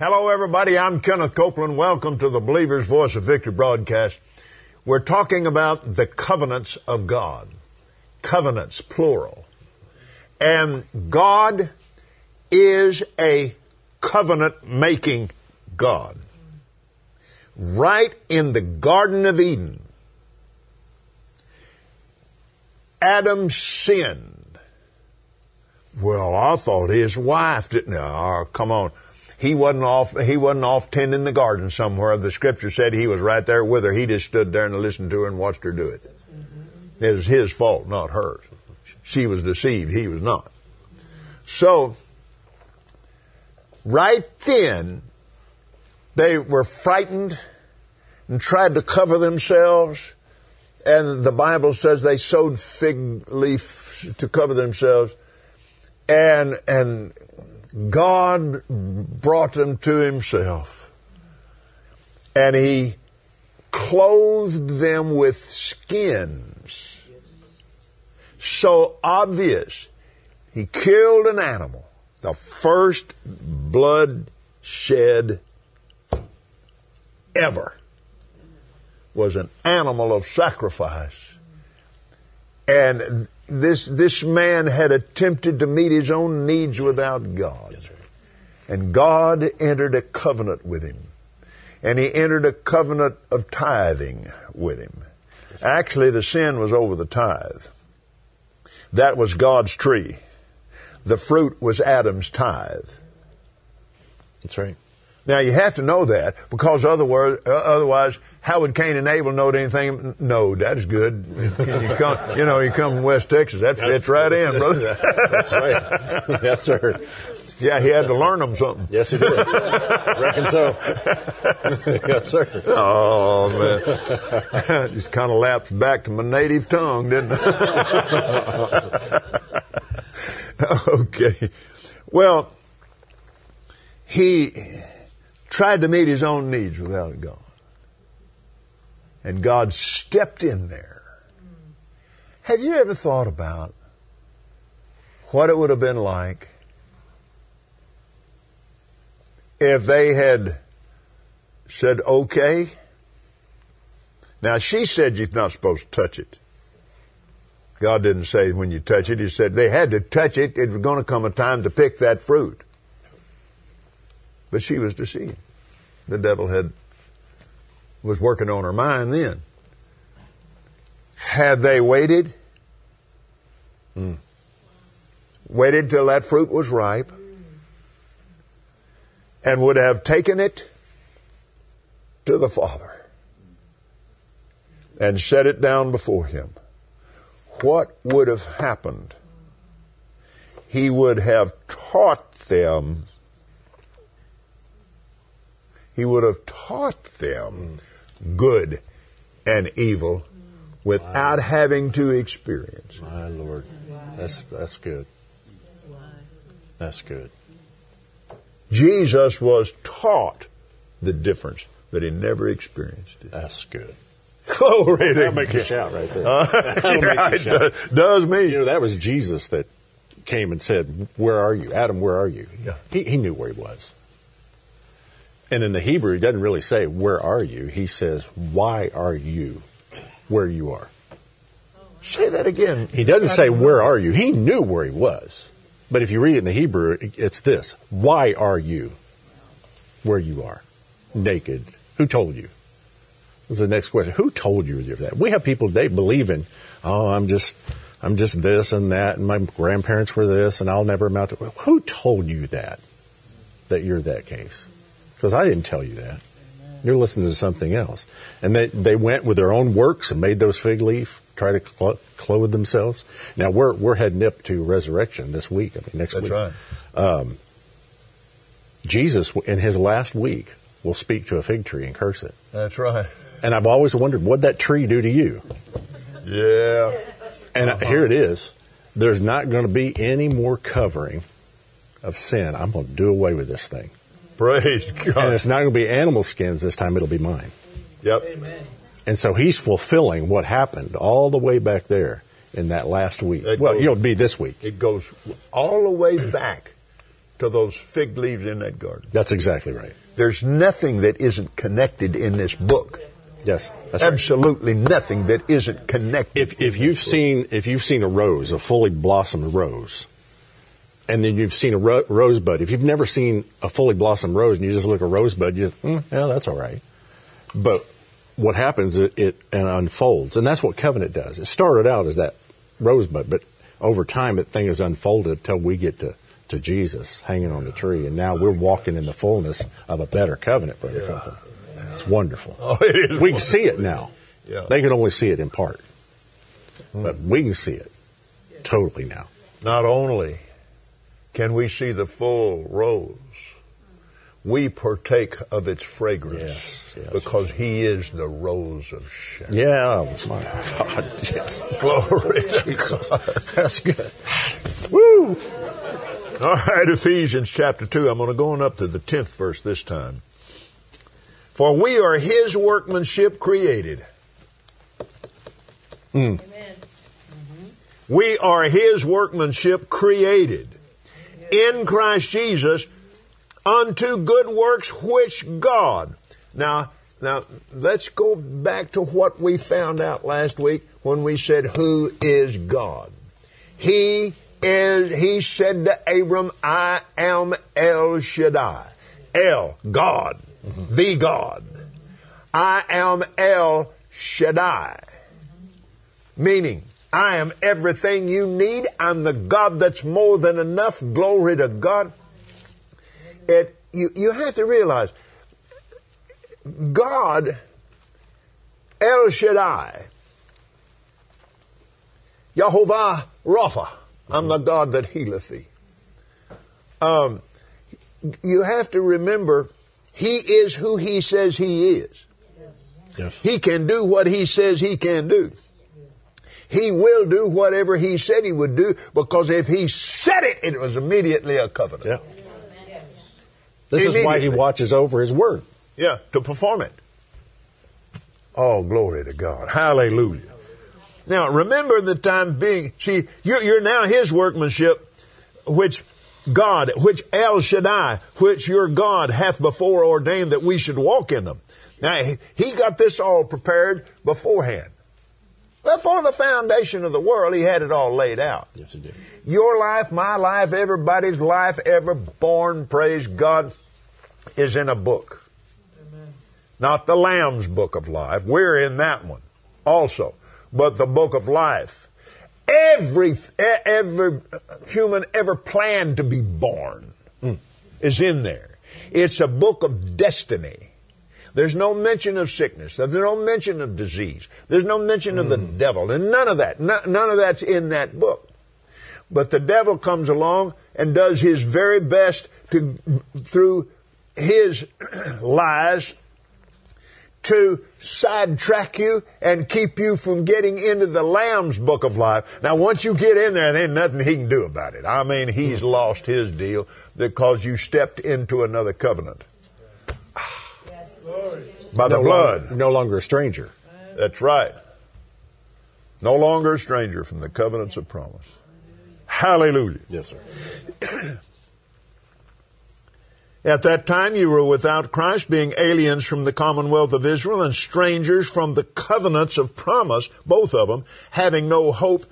Hello, everybody. I'm Kenneth Copeland. Welcome to the Believer's Voice of Victory broadcast. We're talking about the covenants of God. Covenants, plural. And God is a covenant-making God. Right in the Garden of Eden, Adam sinned. Well, I thought his wife didn't. Oh, come on. He wasn't off tending the garden somewhere. The scripture said he was right there with her. He just stood there and listened to her and watched her do it. It was his fault, not hers. She was deceived. He was not. So, right then, they were frightened and tried to cover themselves. And the Bible says they sewed fig leaves to cover themselves. And God brought them to himself, and he clothed them with skins. So obvious. He killed an animal. The first blood shed ever was an animal of sacrifice. And this man had attempted to meet his own needs without God. Yes, sir. And God entered a covenant with him. And he entered a covenant of tithing with him. Yes, actually, the sin was over the tithe. That was God's tree. The fruit was Adam's tithe. That's right. Now, you have to know that, because otherwise, how would Cain and Abel know anything? No, that's good. You come from West Texas. That's right in, brother. That's right. Yes, sir. Yeah, he had to learn them something. Yes, he did. I reckon so. Yes, sir. Oh, man. Just kind of lapsed back to my native tongue, didn't I? Okay. Well, he tried to meet his own needs without God. And God stepped in there. Have you ever thought about what it would have been like if they had said, okay? Now, she said you're not supposed to touch it. God didn't say when you touch it. He said they had to touch it. It was going to come a time to pick that fruit. But she was deceived. The devil was working on her mind then. Had they waited? Waited till that fruit was ripe and would have taken it to the Father and set it down before him, what would have happened? He would have taught them. He would have taught them good and evil without having to experience. My Lord, that's good. That's good. Jesus was taught the difference, but he never experienced it. That's good. Glory to God. That'll make you shout right there. That'll make you shout. Does me. You know, that was Jesus that came and said, where are you? Adam, where are you? Yeah. He knew where he was. And in the Hebrew, he doesn't really say, where are you? He says, why are you where you are? Say that again. He doesn't say, where are you? He knew where he was. But if you read it in the Hebrew, it's this. Why are you where you are? Naked. Who told you? This is the next question. Who told you that? We have people today believing, oh, I'm just this and that, and my grandparents were this, and I'll never amount to... Who told you that you're that case? Because I didn't tell you that. You're listening to something else. And they went with their own works and made those fig leaves, try to clothe themselves. Now, we're heading up to resurrection this week. I mean, next week. That's right. Jesus, in his last week, will speak to a fig tree and curse it. That's right. And I've always wondered, what'd that tree do to you? Yeah. And Here it is. There's not going to be any more covering of sin. I'm going to do away with this thing. Praise God. And it's not going to be animal skins this time. It'll be mine. Yep. Amen. And so he's fulfilling what happened all the way back there in that last week. Well, you'll be this week. It goes all the way back to those fig leaves in that garden. That's exactly right. There's nothing that isn't connected in this book. Yes, that's absolutely right. Nothing that isn't connected. If you've seen a rose, a fully blossomed rose, and then you've seen a rosebud. If you've never seen a fully blossomed rose and you just look at a rosebud, you just, yeah, that's all right. But what happens, it unfolds, and that's what covenant does. It started out as that rosebud, but over time that thing is unfolded till we get to Jesus hanging on the tree, and now we're walking in the fullness of a better covenant, Brother Copeland. Yeah. It's wonderful. Oh, it is wonderful. We can see it now. Yeah. They can only see it in part, but we can see it totally now. Not only can we see the full rose, we partake of its fragrance because He is the Rose of Sharon. Yeah, my God, yes. Glory to God. That's good. Woo! All right, Ephesians chapter 2. I'm going to go on up to the 10th verse this time. For we are His workmanship created. Mm. Amen. Mm-hmm. We are His workmanship created in Christ Jesus unto good works which God. Now, let's go back to what we found out last week when we said, who is God? He said to Abram, I am El Shaddai. El, God, the God. I am El Shaddai. Meaning, I am everything you need. I'm the God that's more than enough. Glory to God. You have to realize, God, El Shaddai, Jehovah Rapha, I'm the God that healeth thee. You have to remember, He is who He says He is. Yes. He can do what He says He can do. He will do whatever He said He would do, because if He said it, it was immediately a covenant. Yeah. This is why He watches over His word. Yeah, to perform it. Oh, glory to God. Hallelujah. Now, remember the time being, see, you're now His workmanship, which God, which El Shaddai, which your God hath before ordained that we should walk in them. Now, He got this all prepared beforehand. Before the foundation of the world, He had it all laid out. Yes, He did. Your life, my life, everybody's life ever born, praise God, is in a book. Amen. Not the Lamb's book of life. We're in that one also. But the book of life. Every human ever planned to be born is in there. It's a book of destiny. There's no mention of sickness. There's no mention of disease. There's no mention of the devil. And none of that. None of that's in that book. But the devil comes along and does his very best to, through his lies, to sidetrack you and keep you from getting into the Lamb's book of life. Now, once you get in there, there ain't nothing he can do about it. I mean, he's lost his deal because you stepped into another covenant. By the blood. No longer a stranger. That's right. No longer a stranger from the covenants of promise. Hallelujah. Yes, sir. At that time you were without Christ, being aliens from the commonwealth of Israel and strangers from the covenants of promise, both of them, having no hope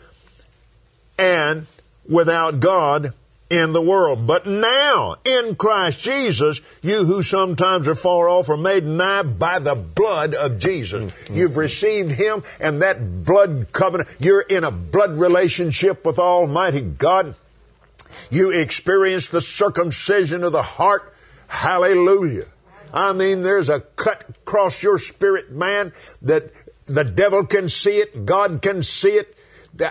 and without God in the world. But now, in Christ Jesus, you who sometimes are far off are made nigh by the blood of Jesus. Mm-hmm. You've received Him and that blood covenant. You're in a blood relationship with Almighty God. You experience the circumcision of the heart. Hallelujah. I mean, there's a cut across your spirit, man, that the devil can see it, God can see it.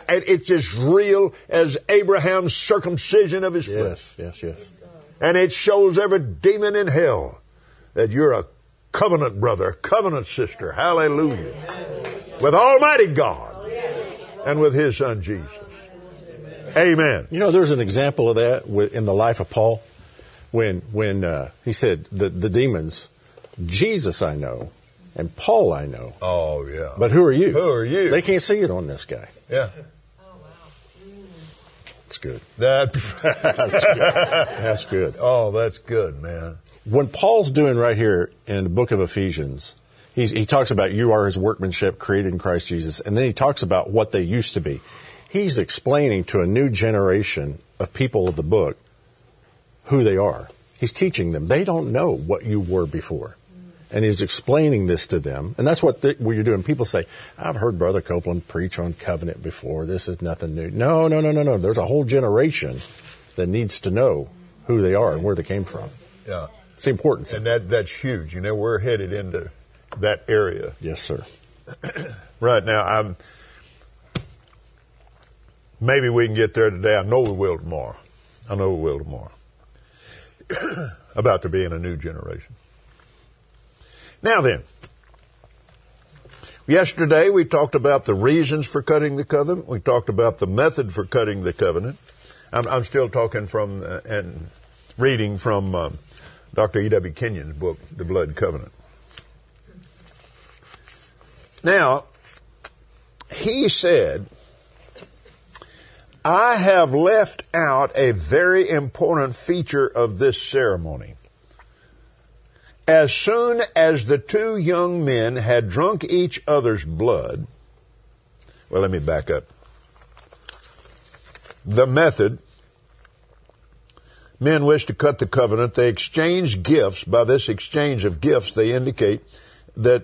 It's as real as Abraham's circumcision of his flesh. Yes, yes, yes. And it shows every demon in hell that you're a covenant brother, covenant sister. Hallelujah. With Almighty God and with His Son Jesus. Amen. You know, there's an example of that in the life of Paul when he said, the demons, Jesus I know, and Paul I know. Oh, yeah. But who are you? Who are you? They can't see it on this guy. Yeah. Oh, wow. That's good. That's good. Oh, that's good, man. When Paul's doing right here in the book of Ephesians, he talks about you are his workmanship created in Christ Jesus, and then he talks about what they used to be. He's explaining to a new generation of people of the book who they are. He's teaching them. They don't know what you were before. And he's explaining this to them. And that's what you're doing. People say, I've heard Brother Copeland preach on covenant before. This is nothing new. No. There's a whole generation that needs to know who they are and where they came from. Yeah. It's important. And that's huge. You know, we're headed into that area. Yes, sir. Right now, maybe we can get there today. I know we will tomorrow. About there being a new generation. Now then, yesterday we talked about the reasons for cutting the covenant. We talked about the method for cutting the covenant. I'm still talking from and reading from Dr. E.W. Kenyon's book, The Blood Covenant. Now, he said, I have left out a very important feature of this ceremony. As soon as the two young men had drunk each other's blood, well, let me back up. The method, men wished to cut the covenant. They exchanged gifts. By this exchange of gifts, they indicate that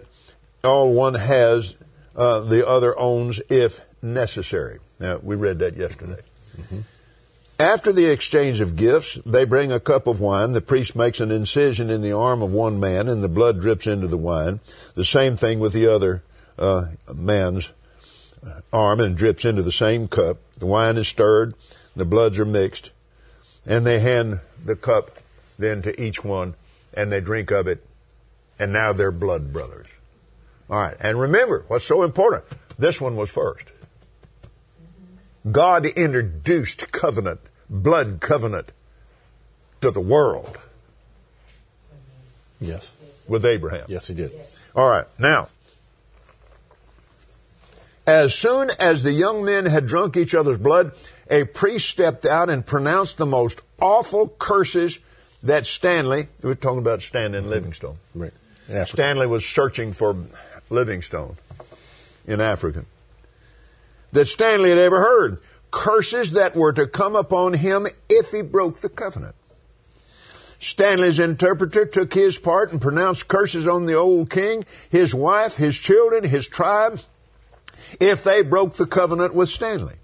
all one has, the other owns if necessary. Now, we read that yesterday. Mm-hmm. After the exchange of gifts, they bring a cup of wine. The priest makes an incision in the arm of one man, and the blood drips into the wine. The same thing with the other man's arm, and drips into the same cup. The wine is stirred. The bloods are mixed. And they hand the cup then to each one, and they drink of it. And now they're blood brothers. All right. And remember, what's so important, this one was first. God introduced covenant, blood covenant, to the world. Yes. With Abraham. Yes, he did. Yes. All right. Now, as soon as the young men had drunk each other's blood, a priest stepped out and pronounced the most awful curses that Stanley, we're talking about Stanley and Livingstone. Right. Stanley was searching for Livingstone in Africa. That Stanley had ever heard, curses that were to come upon him if he broke the covenant. Stanley's interpreter took his part and pronounced curses on the old king, his wife, his children, his tribe, if they broke the covenant with Stanley.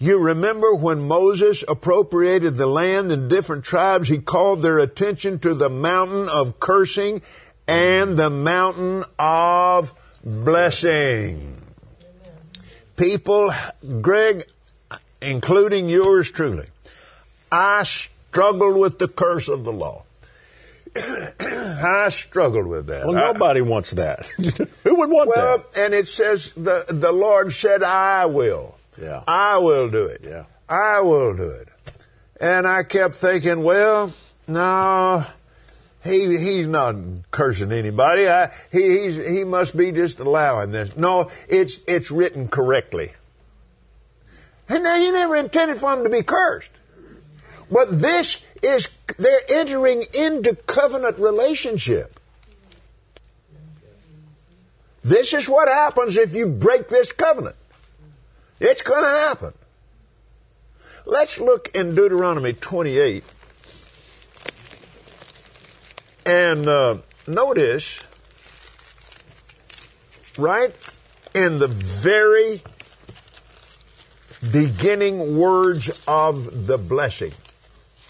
You remember when Moses appropriated the land in different tribes, he called their attention to the mountain of cursing and the mountain of blessing. People, Greg, including yours truly, I struggled with the curse of the law. I struggled with that. Well, nobody wants that. Who would want that? Well, and it says the Lord said, I will. Yeah. I will do it. Yeah. I will do it. And I kept thinking, well, no, he's not cursing anybody. He must be just allowing this. No, it's written correctly. And now he never intended for him to be cursed. But this is, they're entering into covenant relationship. This is what happens if you break this covenant. It's going to happen. Let's look in Deuteronomy 28. And notice, right in the very beginning words of the blessing,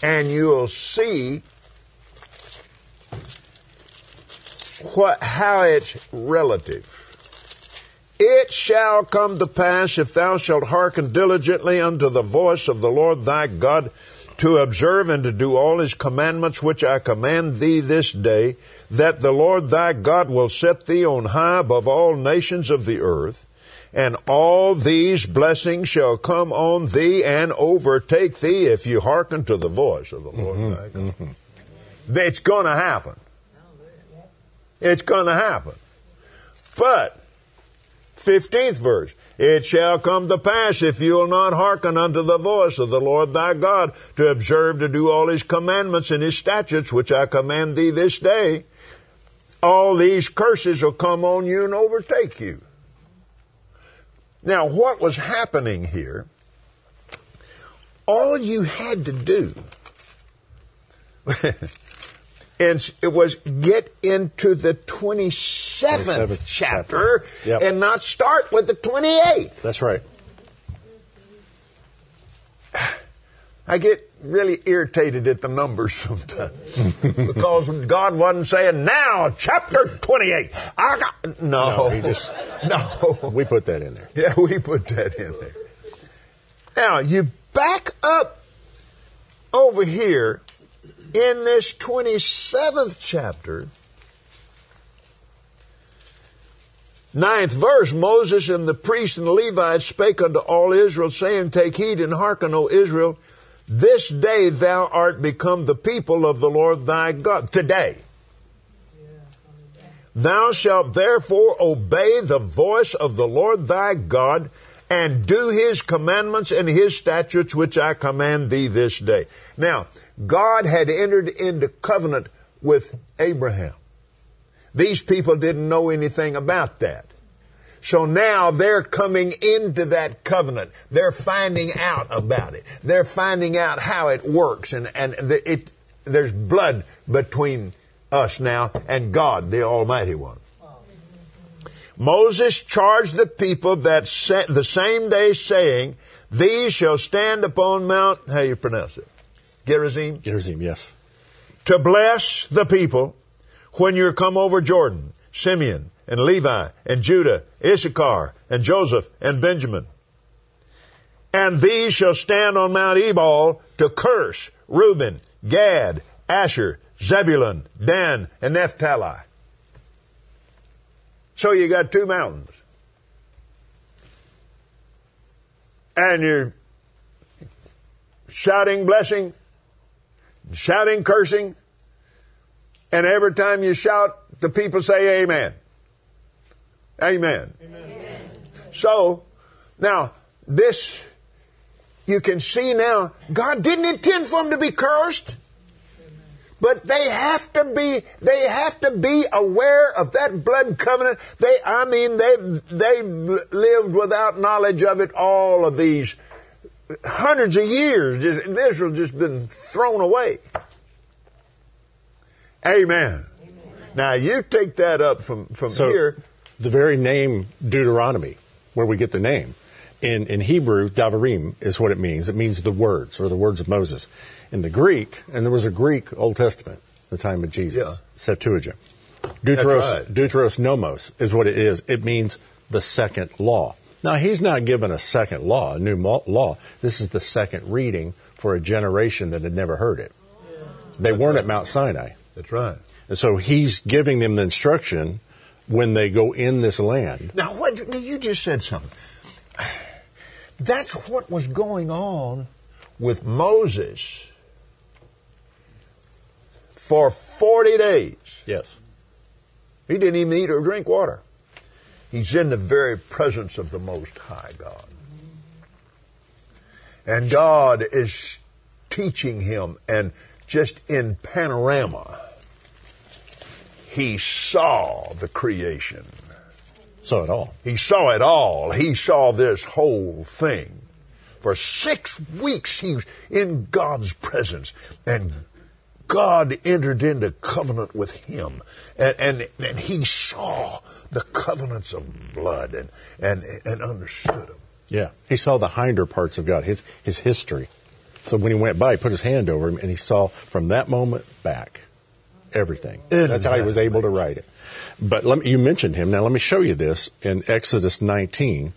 and you'll see how it's relative. It shall come to pass, if thou shalt hearken diligently unto the voice of the Lord thy God, to observe and to do all his commandments which I command thee this day, that the Lord thy God will set thee on high above all nations of the earth, and all these blessings shall come on thee and overtake thee if you hearken to the voice of the Lord thy God. Mm-hmm. It's going to happen. It's going to happen. But 15th verse. It shall come to pass, if you will not hearken unto the voice of the Lord thy God, to observe to do all his commandments and his statutes, which I command thee this day, all these curses will come on you and overtake you. Now, what was happening here, all you had to do and it was get into the 27th chapter, yep, and not start with the 28th. That's right. I get really irritated at the numbers sometimes because God wasn't saying, now, chapter 28. No. No. We put that in there. Yeah, we put that in there. Now, you back up over here. In this 27th chapter, 9th verse, Moses and the priests and the Levites spake unto all Israel, saying, take heed and hearken, O Israel, this day thou art become the people of the Lord thy God. Today. Thou shalt therefore obey the voice of the Lord thy God, and do his commandments and his statutes, which I command thee this day. Now, God had entered into covenant with Abraham. These people didn't know anything about that. So now they're coming into that covenant. They're finding out about it. They're finding out how it works. There's blood between us now and God, the Almighty One. Moses charged the people that the same day, saying, these shall stand upon Mount, how do you pronounce it? Gerizim? Gerizim, yes. To bless the people when you're come over Jordan, Simeon and Levi and Judah, Issachar and Joseph and Benjamin. And these shall stand on Mount Ebal to curse Reuben, Gad, Asher, Zebulun, Dan, and Naphtali. So you got two mountains. And you're shouting blessing, shouting cursing, and every time you shout, the people say amen. Amen. Amen. So, now, this, you can see now, God didn't intend for them to be cursed. But they have to be aware of that blood covenant. They lived without knowledge of it all of these hundreds of years. Israel just been thrown away. Amen. Amen. Now you take that up from here. The very name Deuteronomy, where we get the name. In Hebrew, Devarim is what it means. It means the words, or the words of Moses. In the Greek, and there was a Greek Old Testament at the time of Jesus, yeah. Septuagint. Deuteros, right. Deuteros nomos is what it is. It means the second law. Now, he's not given a second law, a new law. This is the second reading for a generation that had never heard it. Yeah. They weren't at Mount Sinai. That's right. And so he's giving them the instruction when they go in this land. Now, you just said something. That's what was going on with Moses for 40 days. Yes. He didn't even eat or drink water. He's in the very presence of the Most High God. And God is teaching him, and just in panorama, he saw the creation. Saw it all. He saw it all. He saw this whole thing. For 6 weeks he was in God's presence, and God entered into covenant with him, and he saw the covenants of blood and understood them. Yeah, he saw the hinder parts of God, his history. So when he went by, he put his hand over him, and he saw from that moment back everything. That's how he was able to write it. But you mentioned him. Now let me show you this in Exodus 19.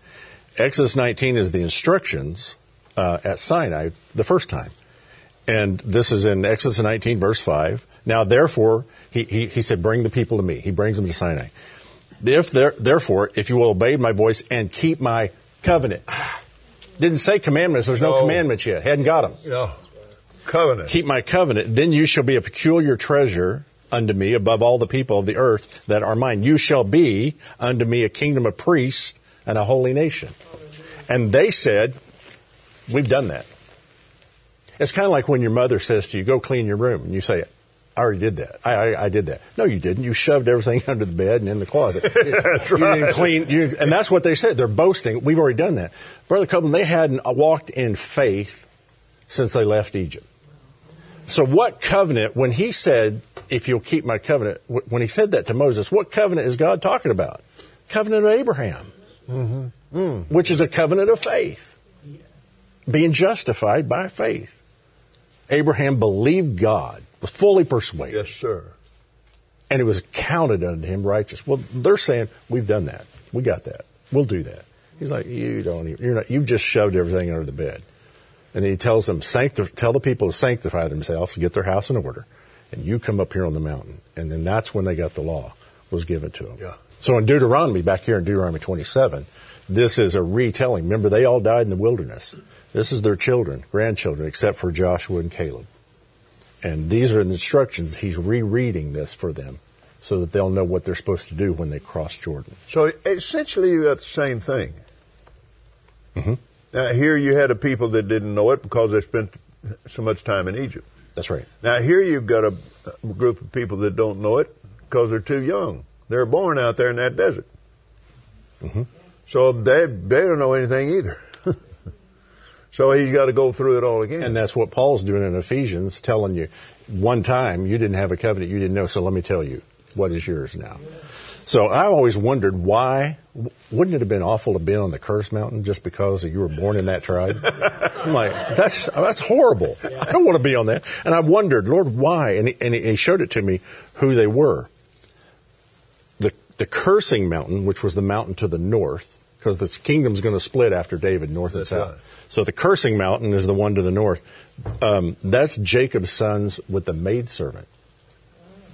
Exodus 19 is the instructions at Sinai the first time. And this is in Exodus 19, verse 5. Now, therefore, he said, bring the people to me. He brings them to Sinai. Therefore, if you will obey my voice and keep my covenant. Didn't say commandments. There's no commandments yet. Hadn't got them. No. Covenant. Keep my covenant. Then you shall be a peculiar treasure unto me above all the people of the earth that are mine. You shall be unto me a kingdom of priests and a holy nation. And they said, we've done that. It's kind of like when your mother says to you, go clean your room. And you say, I already did that. I did that. No, you didn't. You shoved everything under the bed and in the closet. That's right. Didn't clean. And that's what they said. They're boasting. We've already done that. Brother Copeland, they hadn't walked in faith since they left Egypt. So what covenant, when he said, if you'll keep my covenant, when he said that to Moses, what covenant is God talking about? Covenant of Abraham, which is a covenant of faith, being justified by faith. Abraham believed God, was fully persuaded. Yes, sir. And it was counted unto him righteous. Well, they're saying, we've done that. We got that. We'll do that. He's like, you don't even, you're not, you've just shoved everything under the bed. And then he tells them, tell the people to sanctify themselves, get their house in order, and you come up here on the mountain. And then that's when they got the law, was given to them. Yeah. So in Deuteronomy, back here in Deuteronomy 27, this is a retelling. Remember, they all died in the wilderness. This is their children, grandchildren, except for Joshua and Caleb. And these are the instructions. He's rereading this for them so that they'll know what they're supposed to do when they cross Jordan. So essentially you got the same thing. Mm-hmm. Now, here you had a people that didn't know it because they spent so much time in Egypt. That's right. Now, here you've got a group of people that don't know it because they're too young. They're born out there in that desert. Mm-hmm. So they don't know anything either. So he's got to go through it all again. And that's what Paul's doing in Ephesians, telling you, one time you didn't have a covenant you didn't know, so let me tell you what is yours now. Yeah. So I always wondered why, wouldn't it have been awful to be on the Curse Mountain just because you were born in that tribe? I'm like, that's horrible. I don't want to be on that. And I wondered, Lord, why? And he showed it to me who they were. The Cursing Mountain, which was the mountain to the north, because the kingdom's going to split after David, north and south. Right. So the Cursing Mountain is the one to the north. That's Jacob's sons with the maidservant.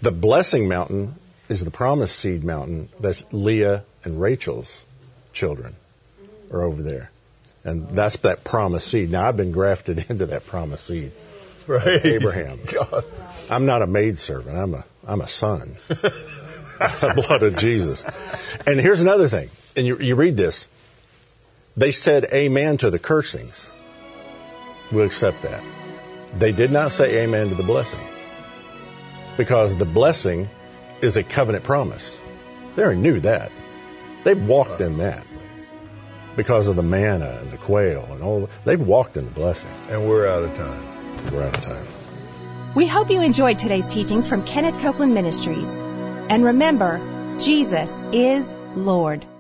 The Blessing Mountain is the Promised Seed Mountain. That's Leah and Rachel's children are over there. And that's that Promised Seed. Now, I've been grafted into that Promised Seed. Right. Abraham. God. I'm not a maidservant. I'm a son. The blood of Jesus. And here's another thing. And you read this. They said amen to the cursings. We'll accept that. They did not say amen to the blessing. Because the blessing is a covenant promise. They already knew that. They've walked in that because of the manna and the quail and all. They've walked in the blessing. And we're out of time. We're out of time. We hope you enjoyed today's teaching from Kenneth Copeland Ministries. And remember, Jesus is Lord.